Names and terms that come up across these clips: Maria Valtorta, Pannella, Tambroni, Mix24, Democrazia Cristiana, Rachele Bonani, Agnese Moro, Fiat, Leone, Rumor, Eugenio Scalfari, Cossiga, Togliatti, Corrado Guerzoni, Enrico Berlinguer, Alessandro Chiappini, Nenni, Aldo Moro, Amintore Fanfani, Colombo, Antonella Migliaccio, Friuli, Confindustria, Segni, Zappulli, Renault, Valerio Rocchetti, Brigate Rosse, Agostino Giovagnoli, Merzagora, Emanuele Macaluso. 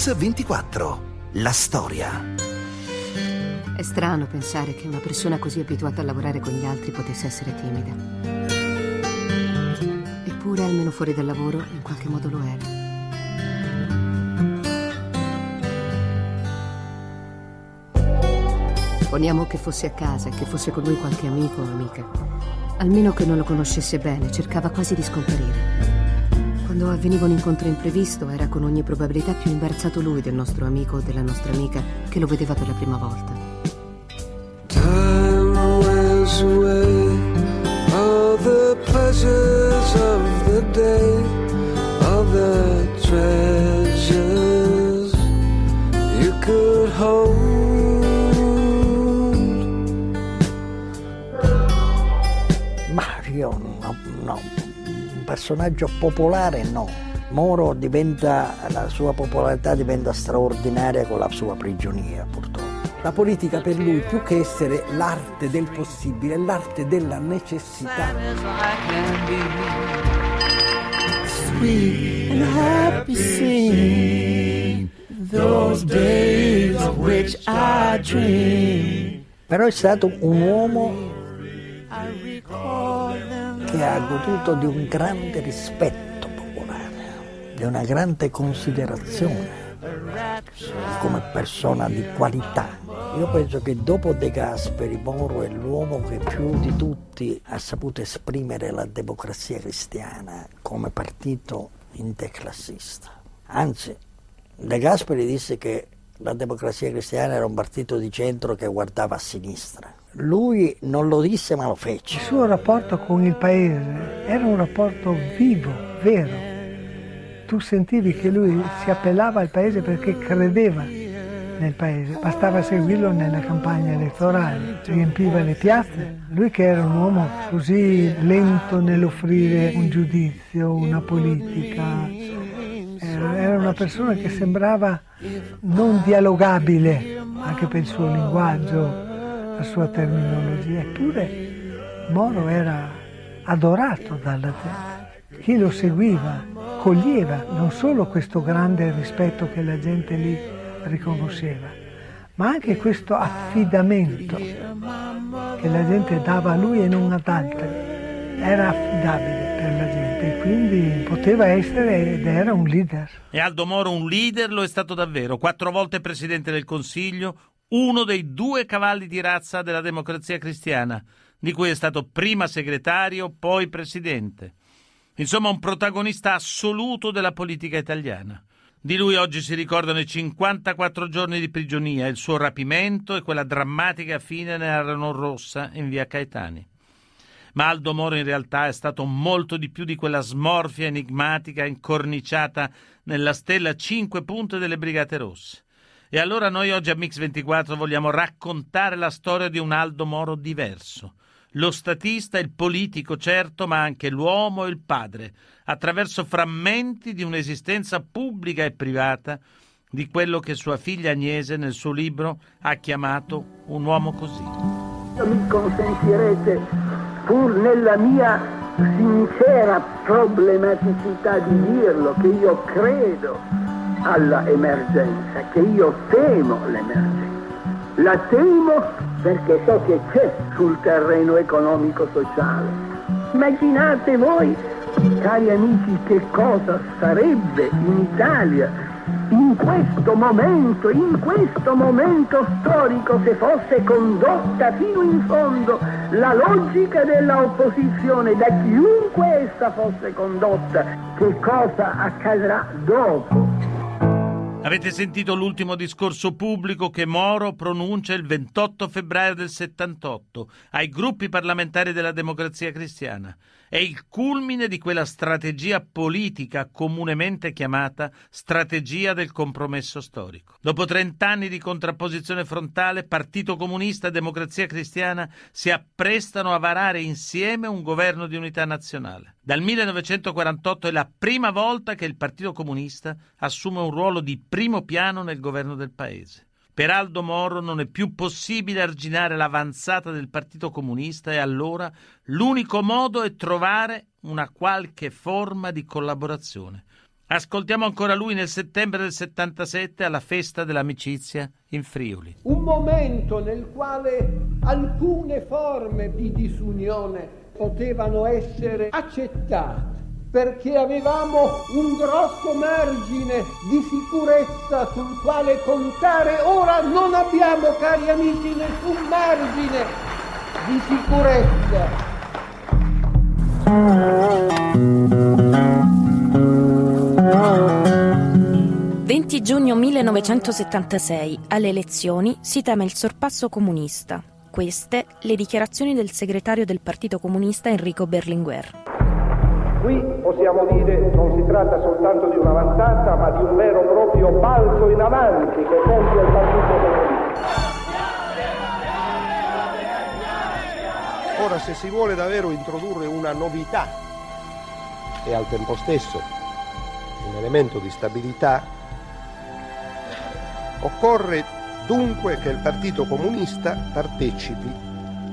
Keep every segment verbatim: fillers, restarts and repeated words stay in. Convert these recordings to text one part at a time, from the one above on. Mix ventiquattro, la storia. È strano pensare che una persona così abituata a lavorare con gli altri potesse essere timida. Eppure, almeno fuori dal lavoro, in qualche modo lo era. Poniamo che fosse a casa, che fosse con lui qualche amico o amica. Almeno che non lo conoscesse bene, cercava quasi di scomparire. Quando avveniva un incontro imprevisto, era con ogni probabilità più imbarazzato lui del nostro amico o della nostra amica che lo vedeva per la prima volta. Time wears away all the pleasures of the day, all the treasures you could hold. Mario, no, no. Personaggio popolare no. Moro diventa, la sua popolarità diventa straordinaria con la sua prigionia, purtroppo. La politica per lui, più che essere l'arte del possibile, è l'arte della necessità. Sweet and happy scene, those days of which I dream. Però è stato un uomo che ha goduto di un grande rispetto popolare, di una grande considerazione come persona di qualità. Io penso che dopo De Gasperi, Moro è l'uomo che più di tutti ha saputo esprimere la Democrazia Cristiana come partito interclassista. Anzi, De Gasperi disse che la Democrazia Cristiana era un partito di centro che guardava a sinistra. Lui non lo disse, ma lo fece. Il suo rapporto con il paese era un rapporto vivo, vero. Tu sentivi che lui si appellava al paese perché credeva nel paese. Bastava seguirlo nella campagna elettorale, riempiva le piazze. Lui che era un uomo così lento nell'offrire un giudizio, una politica, era una persona che sembrava non dialogabile anche per il suo linguaggio, la sua terminologia. Eppure Moro era adorato dalla gente. Chi lo seguiva coglieva non solo questo grande rispetto che la gente lì riconosceva, ma anche questo affidamento che la gente dava a lui e non ad altri. Era affidabile per la gente e quindi poteva essere ed era un leader. E Aldo Moro un leader lo è stato davvero, quattro volte presidente del Consiglio, uno dei due cavalli di razza della Democrazia Cristiana, di cui è stato prima segretario, poi presidente. Insomma, un protagonista assoluto della politica italiana. Di lui oggi si ricordano i cinquantaquattro giorni di prigionia, il suo rapimento e quella drammatica fine nella Renault rossa in via Caetani. Ma Aldo Moro in realtà è stato molto di più di quella smorfia enigmatica incorniciata nella stella cinque punte delle Brigate Rosse. E allora noi oggi a Mix ventiquattro vogliamo raccontare la storia di un Aldo Moro diverso. Lo statista, il politico certo, ma anche l'uomo e il padre, attraverso frammenti di un'esistenza pubblica e privata di quello che sua figlia Agnese nel suo libro ha chiamato un uomo così. Mi consentirete, pur nella mia sincera problematicità, di dirlo, che io credo alla emergenza, che io temo l'emergenza. La temo perché so che c'è sul terreno economico-sociale. Immaginate voi, cari amici, che cosa sarebbe in Italia in questo momento, in questo momento storico, se fosse condotta fino in fondo la logica dell'opposizione, da chiunque essa fosse condotta. Che cosa accadrà dopo? Avete sentito l'ultimo discorso pubblico che Moro pronuncia il ventotto febbraio del settantotto ai gruppi parlamentari della Democrazia Cristiana. È il culmine di quella strategia politica comunemente chiamata strategia del compromesso storico. Dopo trent'anni di contrapposizione frontale, Partito Comunista e Democrazia Cristiana si apprestano a varare insieme un governo di unità nazionale. Dal millenovecentoquarantotto è la prima volta che il Partito Comunista assume un ruolo di primo piano nel governo del paese. Per Aldo Moro non è più possibile arginare l'avanzata del Partito Comunista e allora l'unico modo è trovare una qualche forma di collaborazione. Ascoltiamo ancora lui nel settembre del settantasette alla festa dell'amicizia in Friuli. Un momento nel quale alcune forme di disunione potevano essere accettate perché avevamo un grosso margine di sicurezza sul quale contare. Ora non abbiamo, cari amici, nessun margine di sicurezza. venti giugno millenovecentosettantasei, alle elezioni si teme il sorpasso comunista. Queste le dichiarazioni del segretario del Partito Comunista Enrico Berlinguer. Qui possiamo dire non si tratta soltanto di una avanzata, ma di un vero e proprio balzo in avanti che compie il Partito Comunista. Ora, se si vuole davvero introdurre una novità e al tempo stesso un elemento di stabilità, occorre dunque che il Partito Comunista partecipi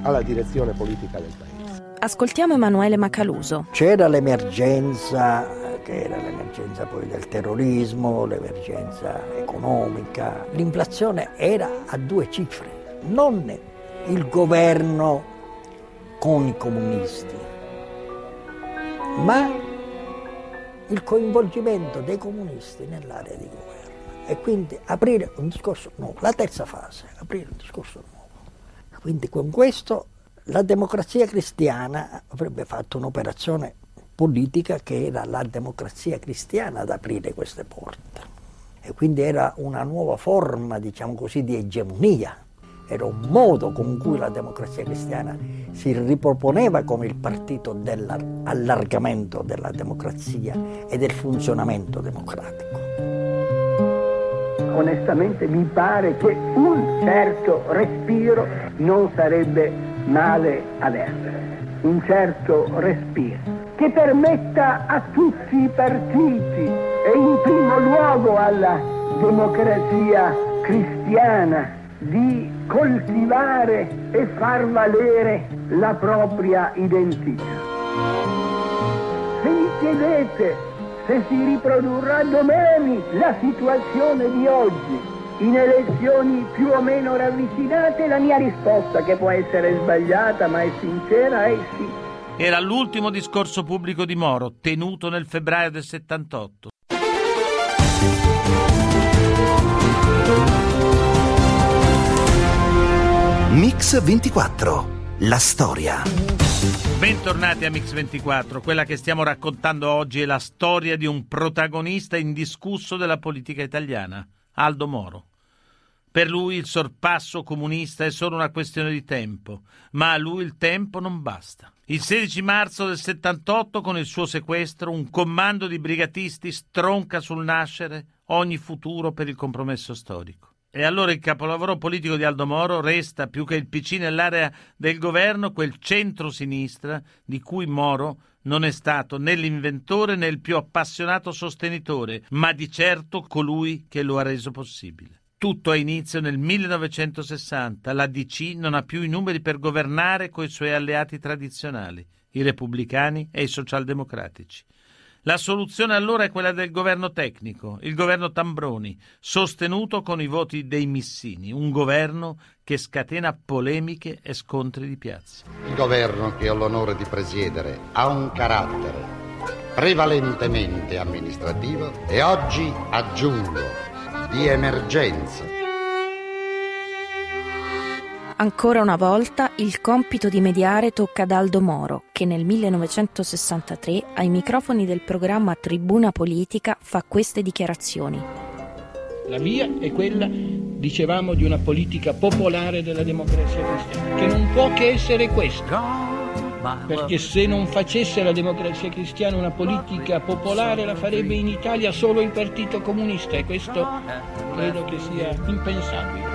alla direzione politica del Paese. Ascoltiamo Emanuele Macaluso. C'era l'emergenza, che era l'emergenza poi del terrorismo, l'emergenza economica. L'inflazione era a due cifre. Non il governo con i comunisti, ma il coinvolgimento dei comunisti nell'area di governo. E quindi aprire un discorso nuovo, la terza fase, aprire un discorso nuovo. Quindi con questo la Democrazia Cristiana avrebbe fatto un'operazione politica che era la Democrazia Cristiana ad aprire queste porte. E quindi era una nuova forma, diciamo così, di egemonia. Era un modo con cui la Democrazia Cristiana si riproponeva come il partito dell'allargamento della democrazia e del funzionamento democratico. Onestamente mi pare che un certo respiro non sarebbe male averlo, un certo respiro che permetta a tutti i partiti e in primo luogo alla Democrazia Cristiana di coltivare e far valere la propria identità. Se mi chiedete se si riprodurrà domani la situazione di oggi, in elezioni più o meno ravvicinate, la mia risposta, che può essere sbagliata ma è sincera, è sì. Era l'ultimo discorso pubblico di Moro, tenuto nel febbraio del settantotto. Mix ventiquattro, la storia. Bentornati a Mix ventiquattro, quella che stiamo raccontando oggi è la storia di un protagonista indiscusso della politica italiana, Aldo Moro. Per lui il sorpasso comunista è solo una questione di tempo, ma a lui il tempo non basta. Il sedici marzo del settantotto, con il suo sequestro, un commando di brigatisti stronca sul nascere ogni futuro per il compromesso storico. E allora il capolavoro politico di Aldo Moro resta più che il P C nell'area del governo quel centro-sinistra di cui Moro non è stato né l'inventore né il più appassionato sostenitore, ma di certo colui che lo ha reso possibile. Tutto ha inizio nel millenovecentosessanta, la D C non ha più i numeri per governare coi suoi alleati tradizionali, i repubblicani e i socialdemocratici. La soluzione allora è quella del governo tecnico, il governo Tambroni, sostenuto con i voti dei missini, un governo che scatena polemiche e scontri di piazza. Il governo che ho l'onore di presiedere ha un carattere prevalentemente amministrativo e oggi, aggiungo, di emergenza. Ancora una volta il compito di mediare tocca ad Aldo Moro, che nel millenovecentosessantatré ai microfoni del programma Tribuna Politica fa queste dichiarazioni. La via è quella, dicevamo, di una politica popolare della Democrazia Cristiana, che non può che essere questa. Perché se non facesse la Democrazia Cristiana una politica popolare, la farebbe in Italia solo il Partito Comunista, e questo credo che sia impensabile.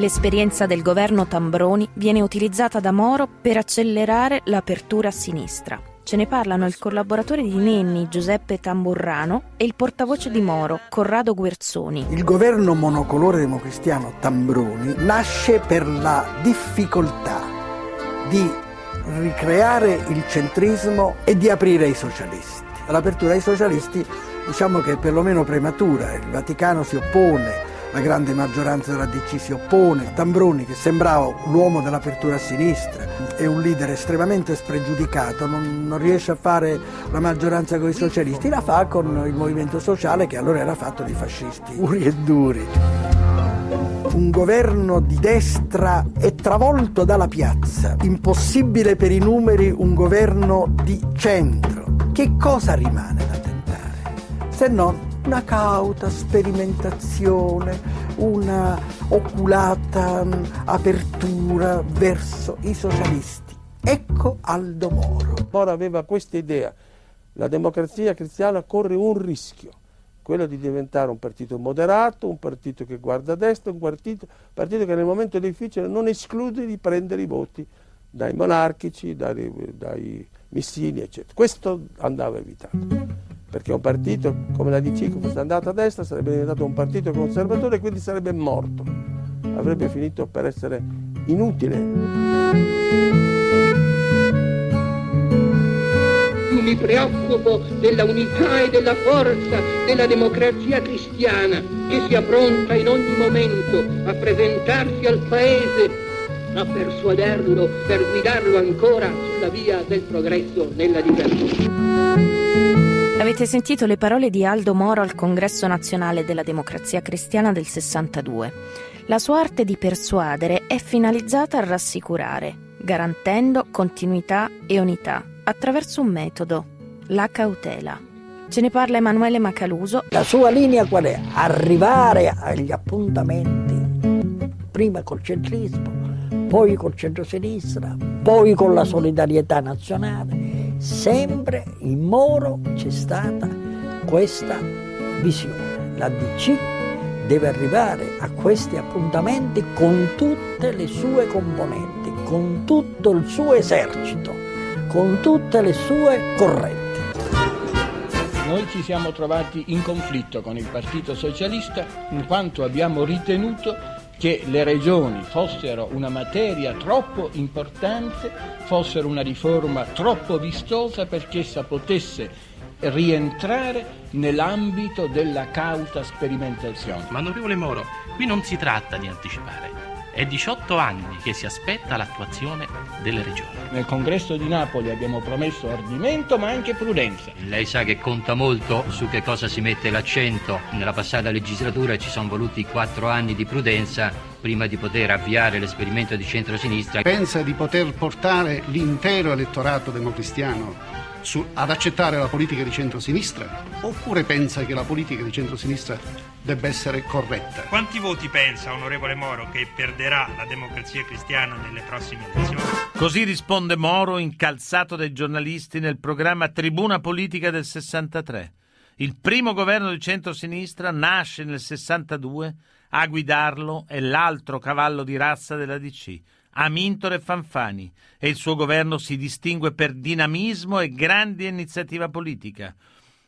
L'esperienza del governo Tambroni viene utilizzata da Moro per accelerare l'apertura a sinistra. Ce ne parlano il collaboratore di Nenni, Giuseppe Tamburrano, e il portavoce di Moro, Corrado Guerzoni. Il governo monocolore democristiano Tambroni nasce per la difficoltà di ricreare il centrismo e di aprire ai socialisti. L'apertura ai socialisti, diciamo che è perlomeno prematura, il Vaticano si oppone, la grande maggioranza della D C si oppone, Tambroni, che sembrava l'uomo dell'apertura a sinistra e un leader estremamente spregiudicato, non, non riesce a fare la maggioranza con i socialisti, la fa con il movimento sociale che allora era fatto di fascisti puri e duri. Un governo di destra è travolto dalla piazza, impossibile per i numeri un governo di centro. Che cosa rimane da tentare? Se no una cauta sperimentazione, una oculata apertura verso i socialisti. Ecco Aldo Moro. Moro aveva questa idea: la Democrazia Cristiana corre un rischio, quello di diventare un partito moderato, un partito che guarda a destra, un partito, partito che nel momento difficile non esclude di prendere i voti dai monarchici, dai, dai missini, eccetera. Questo andava evitato. Perché un partito come la D C, che fosse andato a destra, sarebbe diventato un partito conservatore e quindi sarebbe morto, avrebbe finito per essere inutile. Io mi preoccupo della unità e della forza della Democrazia Cristiana, che sia pronta in ogni momento a presentarsi al Paese, a persuaderlo, per guidarlo ancora sulla via del progresso nella diversità. Avete sentito le parole di Aldo Moro al Congresso Nazionale della Democrazia Cristiana del sessantadue. La sua arte di persuadere è finalizzata a rassicurare, garantendo continuità e unità, attraverso un metodo, la cautela. Ce ne parla Emanuele Macaluso. La sua linea qual è? Arrivare agli appuntamenti, prima col centrismo, poi col centrosinistra, poi con la solidarietà nazionale. Sempre in Moro c'è stata questa visione. La D C deve arrivare a questi appuntamenti con tutte le sue componenti, con tutto il suo esercito, con tutte le sue correnti. Noi ci siamo trovati in conflitto con il Partito Socialista in quanto abbiamo ritenuto che le regioni fossero una materia troppo importante, fossero una riforma troppo vistosa perché essa potesse rientrare nell'ambito della cauta sperimentazione. Ma onorevole Moro, qui non si tratta di anticipare, è diciotto anni che si aspetta l'attuazione delle regioni. Nel congresso di Napoli abbiamo promesso ordimento ma anche prudenza. Lei sa che conta molto su che cosa si mette l'accento. Nella passata legislatura ci sono voluti quattro anni di prudenza prima di poter avviare l'esperimento di centrosinistra. Pensa di poter portare l'intero elettorato democristiano Su, ad accettare la politica di centrosinistra, oppure pensa che la politica di centrosinistra debba essere corretta? Quanti voti pensa, onorevole Moro, che perderà la Democrazia Cristiana nelle prossime elezioni? Così risponde Moro, incalzato dai giornalisti, nel programma Tribuna Politica del sessantatré. Il primo governo di centrosinistra nasce nel sessantadue, a guidarlo è l'altro cavallo di razza della D C, Amintore Fanfani, e il suo governo si distingue per dinamismo e grande iniziativa politica,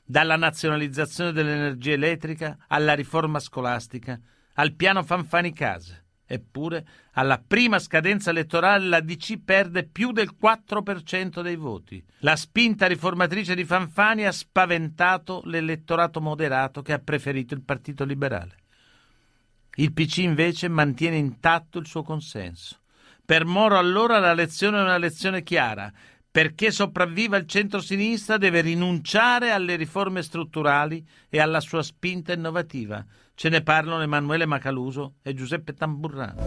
dalla nazionalizzazione dell'energia elettrica alla riforma scolastica, al piano Fanfani Case. Eppure, alla prima scadenza elettorale la D C perde più del quattro per cento dei voti. La spinta riformatrice di Fanfani ha spaventato l'elettorato moderato che ha preferito il Partito Liberale. Il P C invece mantiene intatto il suo consenso. Per Moro allora la lezione è una lezione chiara. Perché sopravviva il centrosinistra deve rinunciare alle riforme strutturali e alla sua spinta innovativa. Ce ne parlano Emanuele Macaluso e Giuseppe Tamburrano.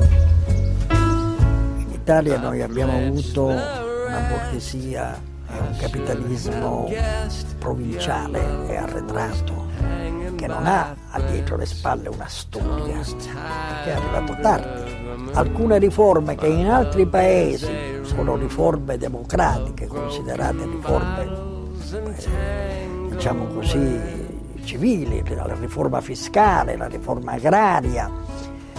In Italia noi abbiamo avuto una borghesia e un capitalismo provinciale e arretrato che non ha dietro le spalle una storia, che è arrivato tardi. Alcune riforme che in altri paesi sono riforme democratiche, considerate riforme, eh, diciamo così, civili, la riforma fiscale, la riforma agraria,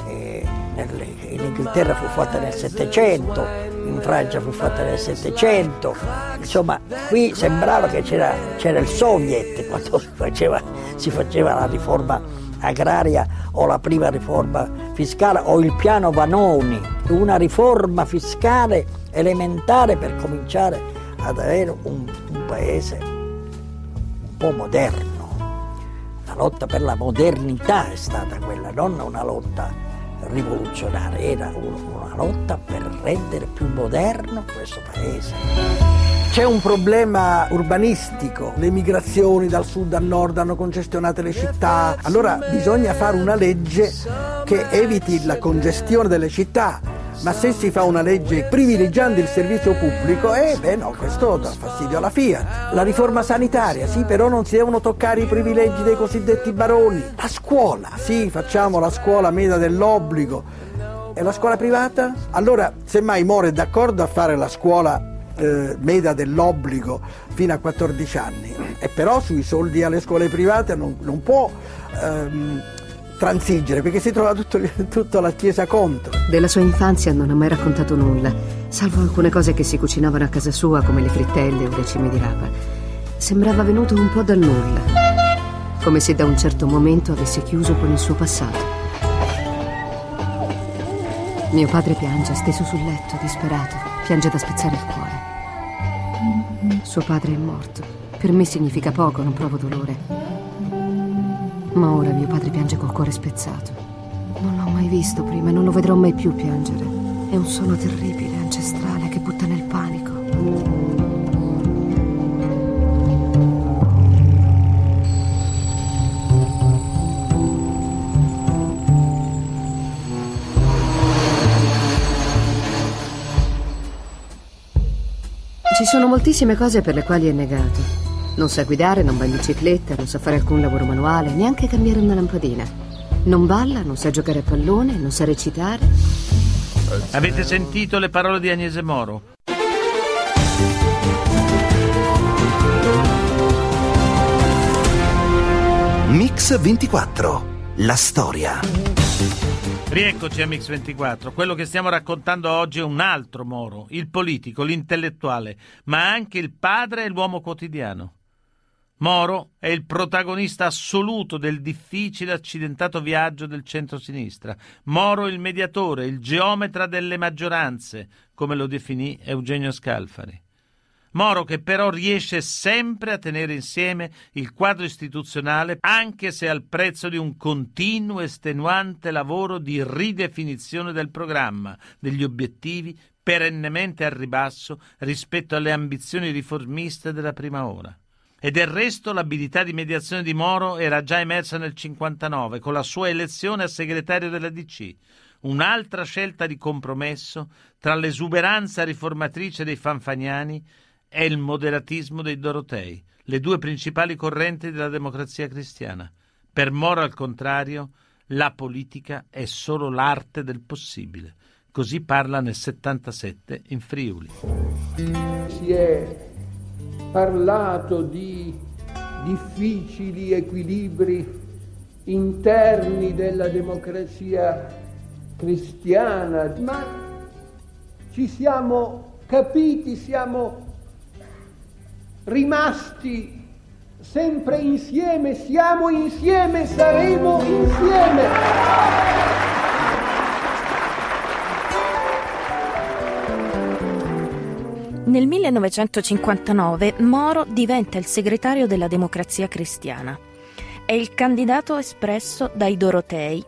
eh, nel, in Inghilterra fu fatta nel Settecento, in Francia fu fatta nel Settecento, insomma qui sembrava che c'era, c'era il Soviet quando si faceva, si faceva la riforma agraria o la prima riforma fiscale o il piano Vanoni, una riforma fiscale elementare per cominciare ad avere un, un paese un po' moderno. La lotta per la modernità è stata quella, non una lotta rivoluzionaria, era una lotta per rendere più moderno questo paese. C'è un problema urbanistico, le migrazioni dal sud al nord hanno congestionato le città, allora bisogna fare una legge che eviti la congestione delle città, ma se si fa una legge privilegiando il servizio pubblico, eh beh no, questo dà fastidio alla Fiat. La riforma sanitaria, sì, però non si devono toccare i privilegi dei cosiddetti baroni. La scuola, sì, facciamo la scuola meta dell'obbligo. E la scuola privata? Allora, semmai Moro è d'accordo a fare la scuola eh, meta dell'obbligo fino a quattordici anni, e però sui soldi alle scuole private non, non può... Ehm, transigere, perché si trova tutto, tutta la chiesa contro. Della sua infanzia non ha mai raccontato nulla, salvo alcune cose che si cucinavano a casa sua, come le frittelle o le cime di rapa. Sembrava venuto un po' dal nulla, come se da un certo momento avesse chiuso con il suo passato. Mio padre piange, steso sul letto, disperato, piange da spezzare il cuore. Suo padre è morto. Per me significa poco, non provo dolore. Ma ora mio padre piange col cuore spezzato. Non l'ho mai visto prima e non lo vedrò mai più piangere. È un suono terribile, ancestrale, che butta nel panico. Ci sono moltissime cose per le quali è negato. Non sa guidare, non va in bicicletta, non sa fare alcun lavoro manuale, neanche cambiare una lampadina. Non balla, non sa giocare a pallone, non sa recitare. Avete sentito le parole di Agnese Moro? Mix ventiquattro, la storia. Rieccoci a Mix ventiquattro. Quello che stiamo raccontando oggi è un altro Moro, il politico, l'intellettuale, ma anche il padre e l'uomo quotidiano. Moro è il protagonista assoluto del difficile e accidentato viaggio del centro-sinistra. Moro il mediatore, il geometra delle maggioranze, come lo definì Eugenio Scalfari. Moro che però riesce sempre a tenere insieme il quadro istituzionale, anche se al prezzo di un continuo e estenuante lavoro di ridefinizione del programma, degli obiettivi perennemente al ribasso rispetto alle ambizioni riformiste della prima ora. E del resto l'abilità di mediazione di Moro era già emersa nel cinquantanove con la sua elezione a segretario della D C, un'altra scelta di compromesso tra l'esuberanza riformatrice dei fanfaniani e il moderatismo dei dorotei, le due principali correnti della Democrazia Cristiana. Per Moro, al contrario, la politica è solo l'arte del possibile. Così parla nel settantasette in Friuli. Si è parlato di difficili equilibri interni della Democrazia Cristiana, ma ci siamo capiti, siamo rimasti sempre insieme, siamo insieme, saremo insieme. Nel millenovecentocinquantanove Moro diventa il segretario della Democrazia Cristiana. È il candidato espresso dai dorotei,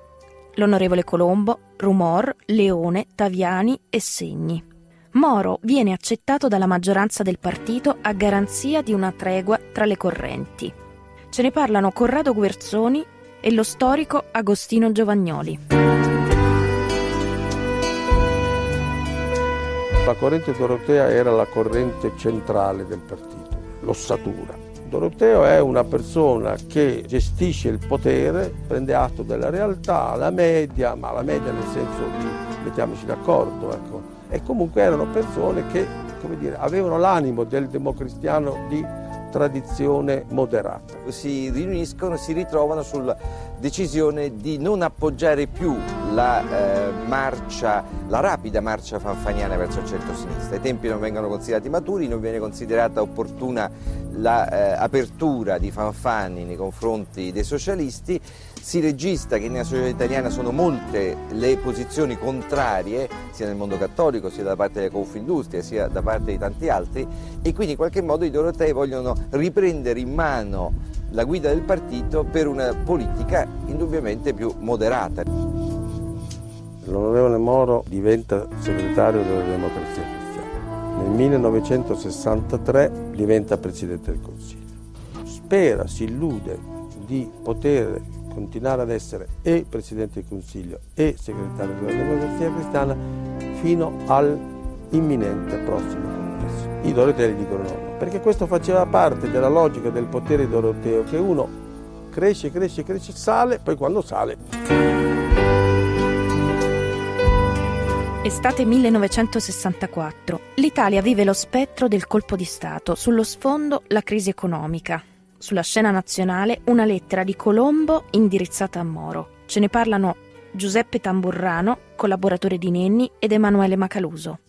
l'onorevole Colombo, Rumor, Leone, Taviani e Segni. Moro viene accettato dalla maggioranza del partito a garanzia di una tregua tra le correnti. Ce ne parlano Corrado Guerzoni e lo storico Agostino Giovagnoli. La corrente dorotea era la corrente centrale del partito, l'ossatura. Doroteo è una persona che gestisce il potere, prende atto della realtà, la media, ma la media nel senso di mettiamoci d'accordo, ecco. E comunque erano persone che, come dire, avevano l'animo del democristiano di tradizione moderata. Si riuniscono, si ritrovano sulla decisione di non appoggiare più la eh, marcia, la rapida marcia fanfaniana verso il centro-sinistra. I tempi non vengono considerati maturi, non viene considerata opportuna l'apertura la, eh, di Fanfani nei confronti dei socialisti. Si registra che nella società italiana sono molte le posizioni contrarie, sia nel mondo cattolico, sia da parte della Confindustria, sia da parte di tanti altri, e quindi in qualche modo i dorotei vogliono riprendere in mano la guida del partito per una politica indubbiamente più moderata. L'onorevole Moro diventa segretario della Democrazia Cristiana. Nel millenovecentosessantatré diventa presidente del Consiglio. Spera, si illude di poter continuare ad essere e Presidente del Consiglio e Segretario della Democrazia Cristiana fino all'imminente prossimo congresso. I dorotei dicono no, perché questo faceva parte della logica del potere doroteo, che uno cresce, cresce, cresce, sale, poi quando sale... Estate millenovecentosessantaquattro. L'Italia vive lo spettro del colpo di Stato, sullo sfondo la crisi economica. Sulla scena nazionale una lettera di Colombo indirizzata a Moro. Ce ne parlano Giuseppe Tamburrano, collaboratore di Nenni, ed Emanuele Macaluso.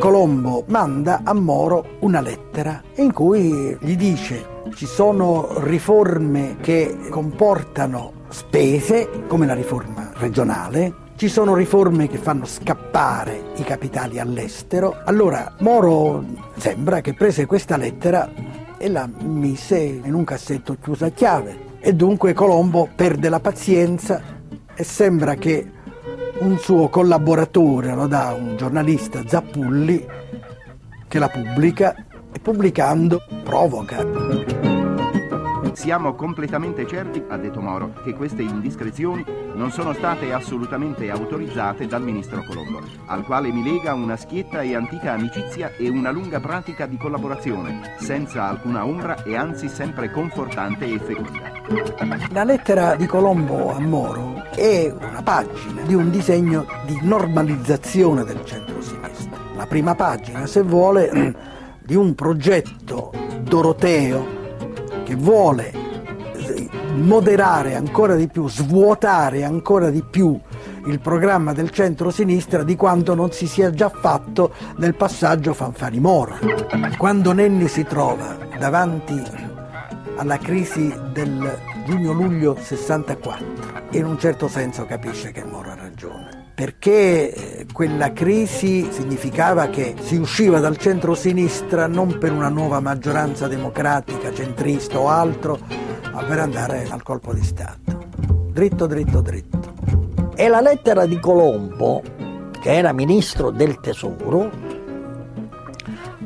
Colombo manda a Moro una lettera in cui gli dice: ci sono riforme che comportano spese, come la riforma regionale. Ci sono riforme che fanno scappare i capitali all'estero. Allora Moro sembra che prese questa lettera e la mise in un cassetto chiuso a chiave, e dunque Colombo perde la pazienza e sembra che un suo collaboratore lo dà, un giornalista, Zappulli, che la pubblica, e pubblicando provoca. Siamo completamente certi, ha detto Moro, che queste indiscrezioni non sono state assolutamente autorizzate dal ministro Colombo, al quale mi lega una schietta e antica amicizia e una lunga pratica di collaborazione, senza alcuna ombra e anzi sempre confortante e feconda. La lettera di Colombo a Moro è una pagina di un disegno di normalizzazione del centro-sinistra. La prima pagina, se vuole, di un progetto doroteo che vuole moderare ancora di più, svuotare ancora di più il programma del centro-sinistra di quanto non si sia già fatto nel passaggio Fanfani-Moro. Quando Nenni si trova davanti alla crisi del giugno-luglio sessantaquattro, in un certo senso capisce che Moro ha ragione, perché quella crisi significava che si usciva dal centro-sinistra non per una nuova maggioranza democratica, centrista o altro, ma per andare al colpo di Stato. Dritto, dritto, dritto. E la lettera di Colombo, che era ministro del Tesoro,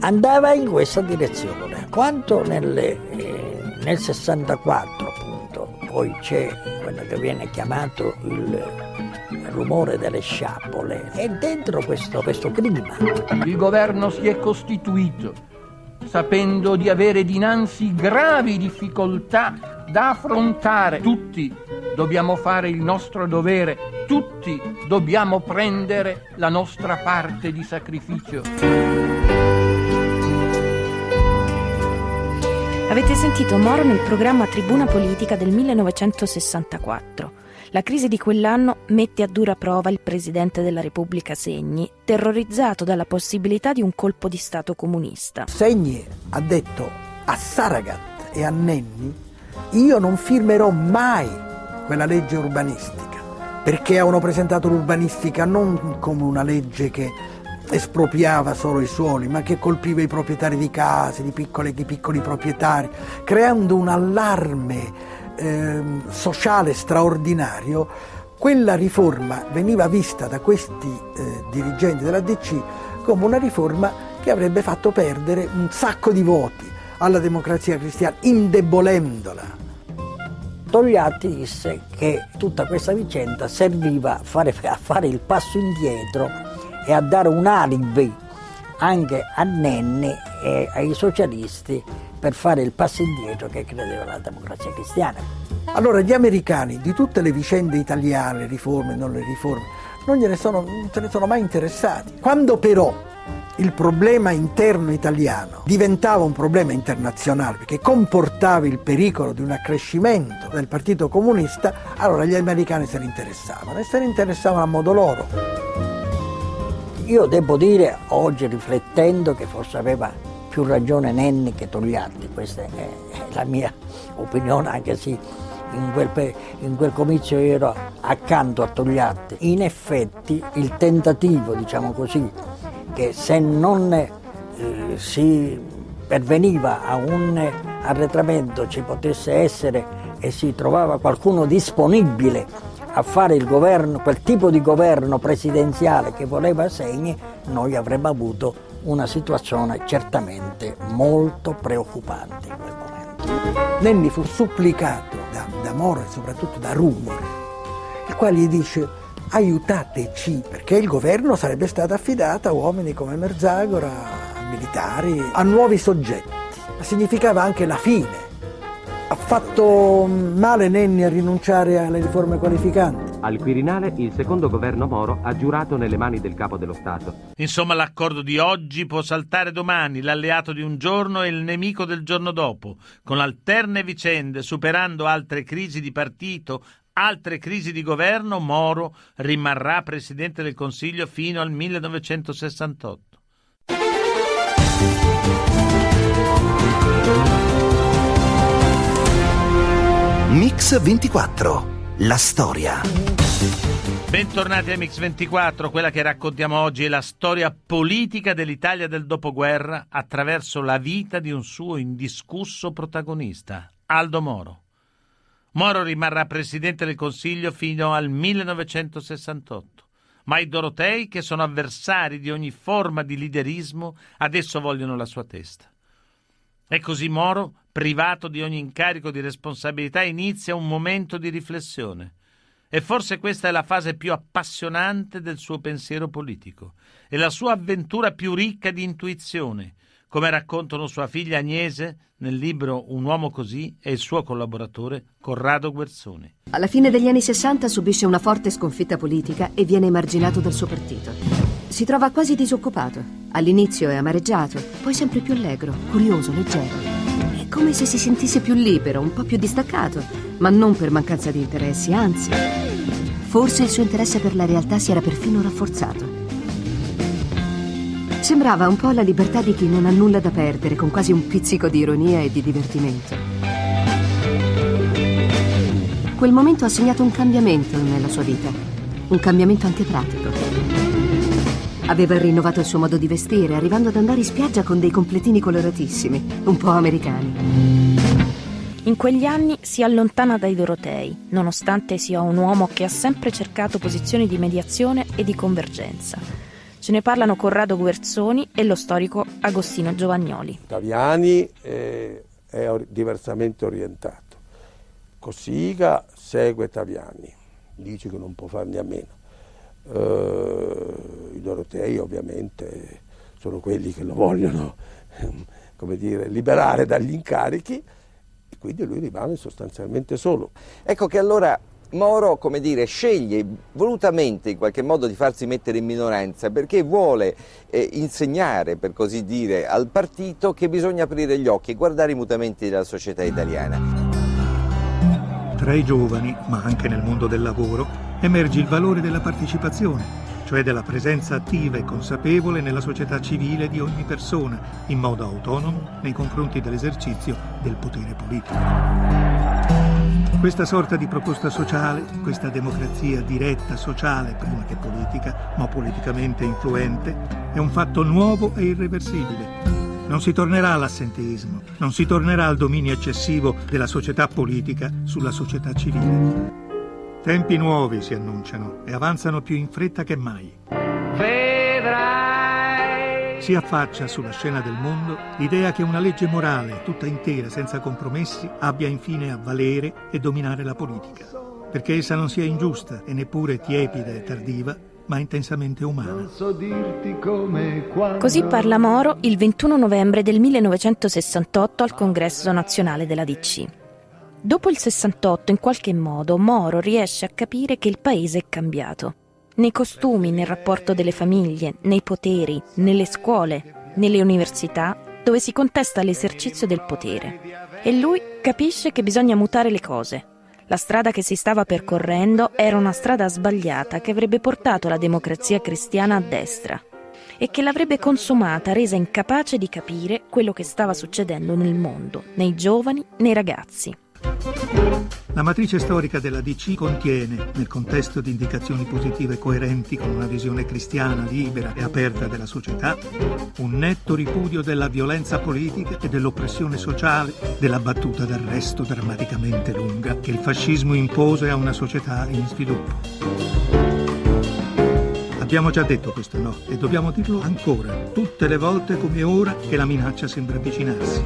andava in questa direzione. Quanto nelle, eh, nel sessantaquattro, appunto, poi c'è quello che viene chiamato il... rumore delle sciabole, e dentro questo, questo clima il governo si è costituito sapendo di avere dinanzi gravi difficoltà da affrontare. Tutti dobbiamo fare il nostro dovere, tutti dobbiamo prendere la nostra parte di sacrificio. Avete sentito Moro nel programma Tribuna Politica del millenovecentosessantaquattro. La crisi di quell'anno mette a dura prova il presidente della Repubblica Segni, terrorizzato dalla possibilità di un colpo di Stato comunista. Segni ha detto a Saragat e a Nenni: io non firmerò mai quella legge urbanistica, perché avevano presentato l'urbanistica non come una legge che espropriava solo i suoli, ma che colpiva i proprietari di case, di, piccole, di piccoli proprietari, creando un allarme Eh, sociale straordinario. Quella riforma veniva vista da questi eh, dirigenti della D C come una riforma che avrebbe fatto perdere un sacco di voti alla Democrazia Cristiana, indebolendola. Togliatti disse che tutta questa vicenda serviva a fare, a fare il passo indietro e a dare un alibi anche a Nenni e ai socialisti per fare il passo indietro che credeva la Democrazia Cristiana. Allora gli americani, di tutte le vicende italiane, le riforme, non le riforme, non, gliene sono, non se ne sono mai interessati. Quando però il problema interno italiano diventava un problema internazionale, perché comportava il pericolo di un accrescimento del Partito Comunista, allora gli americani se ne interessavano e se ne interessavano a modo loro. Io devo dire oggi, riflettendo, che forse aveva più ragione Nenni che Togliatti, questa è la mia opinione, anche se in quel, in quel comizio ero accanto a Togliatti. In effetti il tentativo, diciamo così, che se non eh, si perveniva a un arretramento ci potesse essere e si trovava qualcuno disponibile a fare il governo, quel tipo di governo presidenziale che voleva Segni, noi avremmo avuto una situazione certamente molto preoccupante in quel momento. Nenni fu supplicato da, da Moro e soprattutto da Rumor, il quale gli dice: aiutateci, perché il governo sarebbe stato affidato a uomini come Merzagora, a militari, a nuovi soggetti. Ma significava anche la fine. Ha fatto male Nenni a rinunciare alle riforme qualificanti. Al Quirinale il secondo governo Moro ha giurato nelle mani del capo dello Stato. Insomma, l'accordo di oggi può saltare domani, l'alleato di un giorno e il nemico del giorno dopo, con alterne vicende, superando altre crisi di partito, altre crisi di governo. Moro rimarrà presidente del Consiglio fino al millenovecentosessantotto. Mix ventiquattro, la storia. Bentornati a Mix ventiquattro, quella che raccontiamo oggi è la storia politica dell'Italia del dopoguerra attraverso la vita di un suo indiscusso protagonista, Aldo Moro. Moro rimarrà presidente del Consiglio fino al millenovecentosessantotto, ma i dorotei, che sono avversari di ogni forma di liderismo, adesso vogliono la sua testa. E così Moro, privato di ogni incarico di responsabilità, inizia un momento di riflessione. E forse questa è la fase più appassionante del suo pensiero politico, e la sua avventura più ricca di intuizione, come raccontano sua figlia Agnese nel libro Un uomo così e il suo collaboratore Corrado Guerzoni. Alla fine degli anni sessanta subisce una forte sconfitta politica e viene emarginato dal suo partito. Si trova quasi disoccupato. All'inizio è amareggiato, poi sempre più allegro, curioso, leggero. È come se si sentisse più libero, un po' più distaccato, ma non per mancanza di interessi, anzi. Forse il suo interesse per la realtà si era perfino rafforzato. Sembrava un po' la libertà di chi non ha nulla da perdere, con quasi un pizzico di ironia e di divertimento. Quel momento ha segnato un cambiamento nella sua vita, un cambiamento anche pratico. Aveva rinnovato il suo modo di vestire, arrivando ad andare in spiaggia con dei completini coloratissimi, un po' americani. In quegli anni si allontana dai dorotei, nonostante sia un uomo che ha sempre cercato posizioni di mediazione e di convergenza. Ce ne parlano Corrado Guerzoni e lo storico Agostino Giovagnoli. Taviani è, è diversamente orientato. Cossiga segue Taviani, dice che non può farne a meno. Uh, I dorotei ovviamente sono quelli che lo vogliono, come dire, liberare dagli incarichi, e quindi lui rimane sostanzialmente solo. Ecco che allora Moro, come dire, sceglie volutamente in qualche modo di farsi mettere in minoranza, perché vuole eh, insegnare, per così dire, al partito che bisogna aprire gli occhi e guardare i mutamenti della società italiana. Tra i giovani, ma anche nel mondo del lavoro, emerge il valore della partecipazione, cioè della presenza attiva e consapevole nella società civile di ogni persona, in modo autonomo nei confronti dell'esercizio del potere politico. Questa sorta di proposta sociale, questa democrazia diretta sociale prima che politica, ma politicamente influente, è un fatto nuovo e irreversibile. Non si tornerà all'assenteismo, non si tornerà al dominio eccessivo della società politica sulla società civile. Tempi nuovi si annunciano e avanzano più in fretta che mai. Vedrai! Si affaccia sulla scena del mondo l'idea che una legge morale, tutta intera, senza compromessi, abbia infine a valere e dominare la politica, perché essa non sia ingiusta e neppure tiepida e tardiva, ma intensamente umana. Così parla Moro il ventuno novembre del millenovecentosessantotto al Congresso Nazionale della D C. Dopo il sessantotto, in qualche modo, Moro riesce a capire che il paese è cambiato. nei costumi, nel rapporto delle famiglie, nei poteri, nelle scuole, nelle università, dove si contesta l'esercizio del potere. E lui capisce che bisogna mutare le cose. La strada che si stava percorrendo era una strada sbagliata che avrebbe portato la Democrazia Cristiana a destra e che l'avrebbe consumata, resa incapace di capire quello che stava succedendo nel mondo, nei giovani, nei ragazzi. La matrice storica della D C contiene, nel contesto di indicazioni positive coerenti con una visione cristiana, libera e aperta della società, un netto ripudio della violenza politica e dell'oppressione sociale, della battuta d'arresto drammaticamente lunga che il fascismo impose a una società in sviluppo. Abbiamo già detto questo no, e dobbiamo dirlo ancora, tutte le volte come ora che la minaccia sembra avvicinarsi.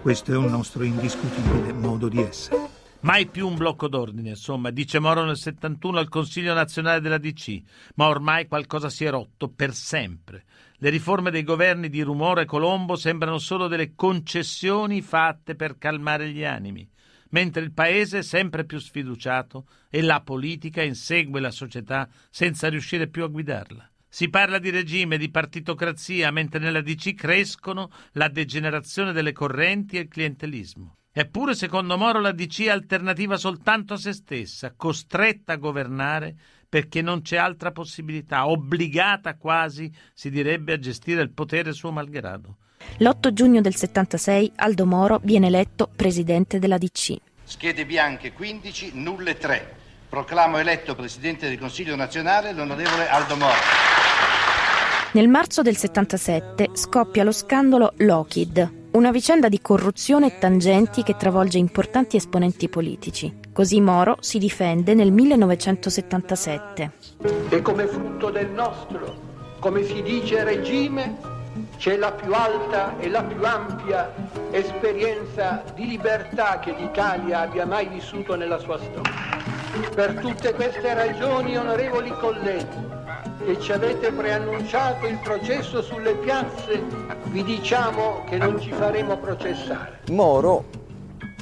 Questo è un nostro indiscutibile modo di essere. Mai più un blocco d'ordine, insomma, dice Moro nel settantuno al Consiglio Nazionale della D C, ma ormai qualcosa si è rotto per sempre. Le riforme dei governi di Rumor e Colombo sembrano solo delle concessioni fatte per calmare gli animi, mentre il paese è sempre più sfiduciato e la politica insegue la società senza riuscire più a guidarla. Si parla di regime, di partitocrazia, mentre nella D C crescono la degenerazione delle correnti e il clientelismo. Eppure, secondo Moro, la D C è alternativa soltanto a se stessa, costretta a governare perché non c'è altra possibilità, obbligata quasi, si direbbe, a gestire il potere suo malgrado. L'otto giugno del settantasei Aldo Moro viene eletto presidente della D C. Schede bianche quindici, nulle tre. Proclamo eletto presidente del Consiglio Nazionale l'onorevole Aldo Moro. Nel marzo del settantasette scoppia lo scandalo Lockheed, una vicenda di corruzione e tangenti che travolge importanti esponenti politici. Così Moro si difende nel millenovecentosettantasette. E come frutto del nostro, come si dice, regime, c'è la più alta e la più ampia esperienza di libertà che l'Italia abbia mai vissuto nella sua storia. Per tutte queste ragioni, onorevoli colleghi, che ci avete preannunciato il processo sulle piazze, vi diciamo che non ci faremo processare. Moro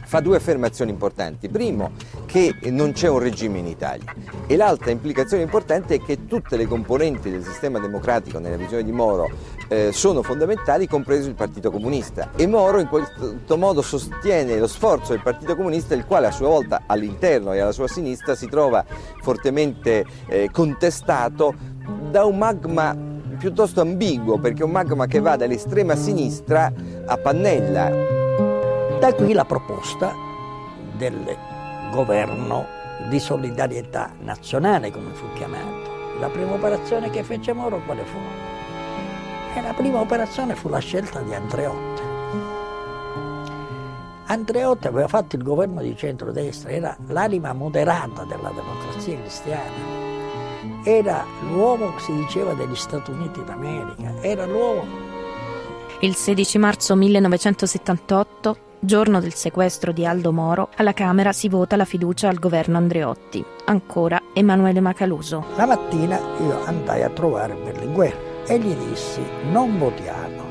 fa due affermazioni importanti. Primo, che non c'è un regime in Italia, e l'altra implicazione importante è che tutte le componenti del sistema democratico nella visione di Moro eh, sono fondamentali, compreso il Partito Comunista, e Moro in questo modo sostiene lo sforzo del Partito Comunista, il quale a sua volta all'interno e alla sua sinistra si trova fortemente eh, contestato da un magma piuttosto ambiguo, perché è un magma che va dall'estrema sinistra a Pannella. Da qui la proposta del governo di solidarietà nazionale, come fu chiamato. La prima operazione che fece Moro quale fu? E la prima operazione fu la scelta di Andreotti. Andreotti aveva fatto il governo di centrodestra, era l'anima moderata della Democrazia Cristiana. Era l'uomo, si diceva, degli Stati Uniti d'America, era l'uomo. Il sedici marzo millenovecentosettantotto, giorno del sequestro di Aldo Moro, alla Camera si vota la fiducia al governo Andreotti, ancora Emanuele Macaluso. La mattina io andai a trovare Berlinguer e gli dissi: non votiamo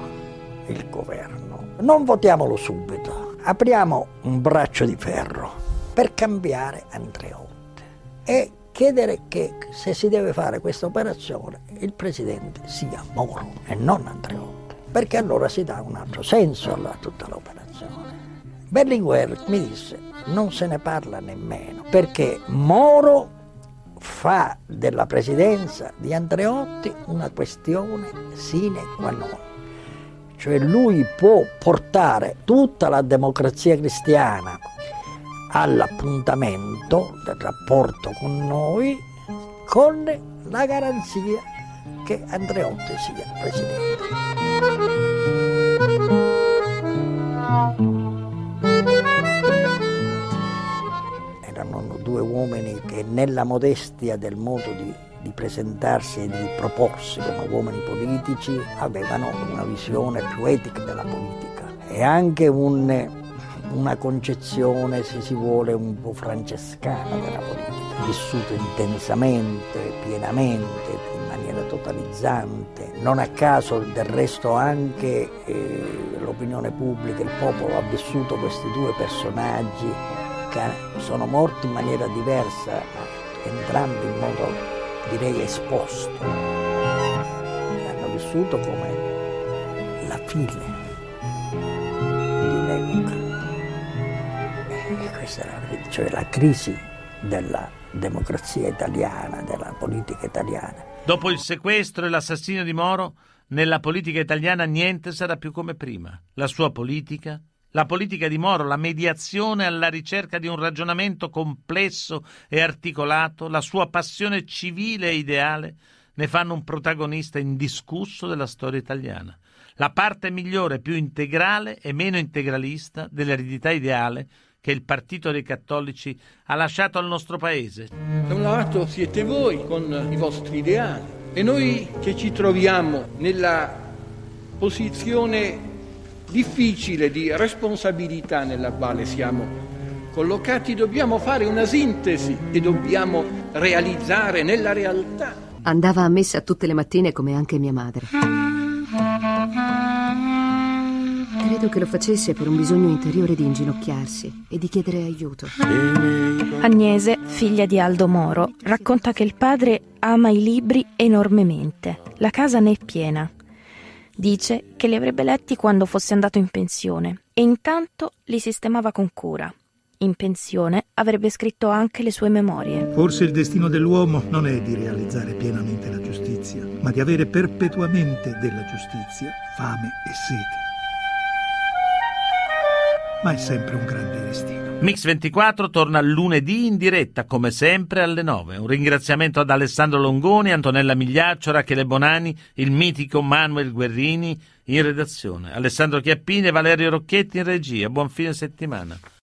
il governo, non votiamolo subito, apriamo un braccio di ferro per cambiare Andreotti e chiedere che, se si deve fare questa operazione, il presidente sia Moro e non Andreotti, perché allora si dà un altro senso a tutta l'operazione. Berlinguer mi disse: non se ne parla nemmeno, perché Moro fa della presidenza di Andreotti una questione sine qua non, cioè lui può portare tutta la Democrazia Cristiana all'appuntamento del rapporto con noi, con la garanzia che Andreotti sia presidente. Erano due uomini che, nella modestia del modo di, di presentarsi e di proporsi come uomini politici, avevano una visione più etica della politica e anche un una concezione, se si vuole, un po' francescana della politica, vissuta intensamente, pienamente, in maniera totalizzante. Non a caso, del resto, anche eh, l'opinione pubblica, il popolo ha vissuto questi due personaggi Sacca sono morti in maniera diversa, entrambi in modo direi esposto. E hanno vissuto come la fine di un'epoca. E questa era cioè, la crisi della democrazia italiana, della politica italiana. Dopo il sequestro e l'assassinio di Moro, nella politica italiana niente sarà più come prima. La sua politica, la politica di Moro, la mediazione alla ricerca di un ragionamento complesso e articolato, la sua passione civile e ideale, ne fanno un protagonista indiscusso della storia italiana. La parte migliore, più integrale e meno integralista dell'eredità ideale che il Partito dei Cattolici ha lasciato al nostro Paese. Da un lato siete voi con i vostri ideali e noi che ci troviamo nella posizione difficile di responsabilità nella quale siamo collocati, dobbiamo fare una sintesi e dobbiamo realizzare nella realtà. Andava a messa tutte le mattine come anche mia madre. Credo che lo facesse per un bisogno interiore di inginocchiarsi e di chiedere aiuto. Agnese, figlia di Aldo Moro, racconta che il padre ama i libri enormemente. La casa ne è piena. Dice che li avrebbe letti quando fosse andato in pensione e intanto li sistemava con cura. In pensione avrebbe scritto anche le sue memorie. Forse il destino dell'uomo non è di realizzare pienamente la giustizia, ma di avere perpetuamente della giustizia fame e sete. Ma è sempre un grande destino. Mix ventiquattro torna lunedì in diretta, come sempre, alle nove. Un ringraziamento ad Alessandro Longoni, Antonella Migliaccio, Rachele Bonani, il mitico Manuel Guerrini in redazione, Alessandro Chiappini e Valerio Rocchetti in regia. Buon fine settimana.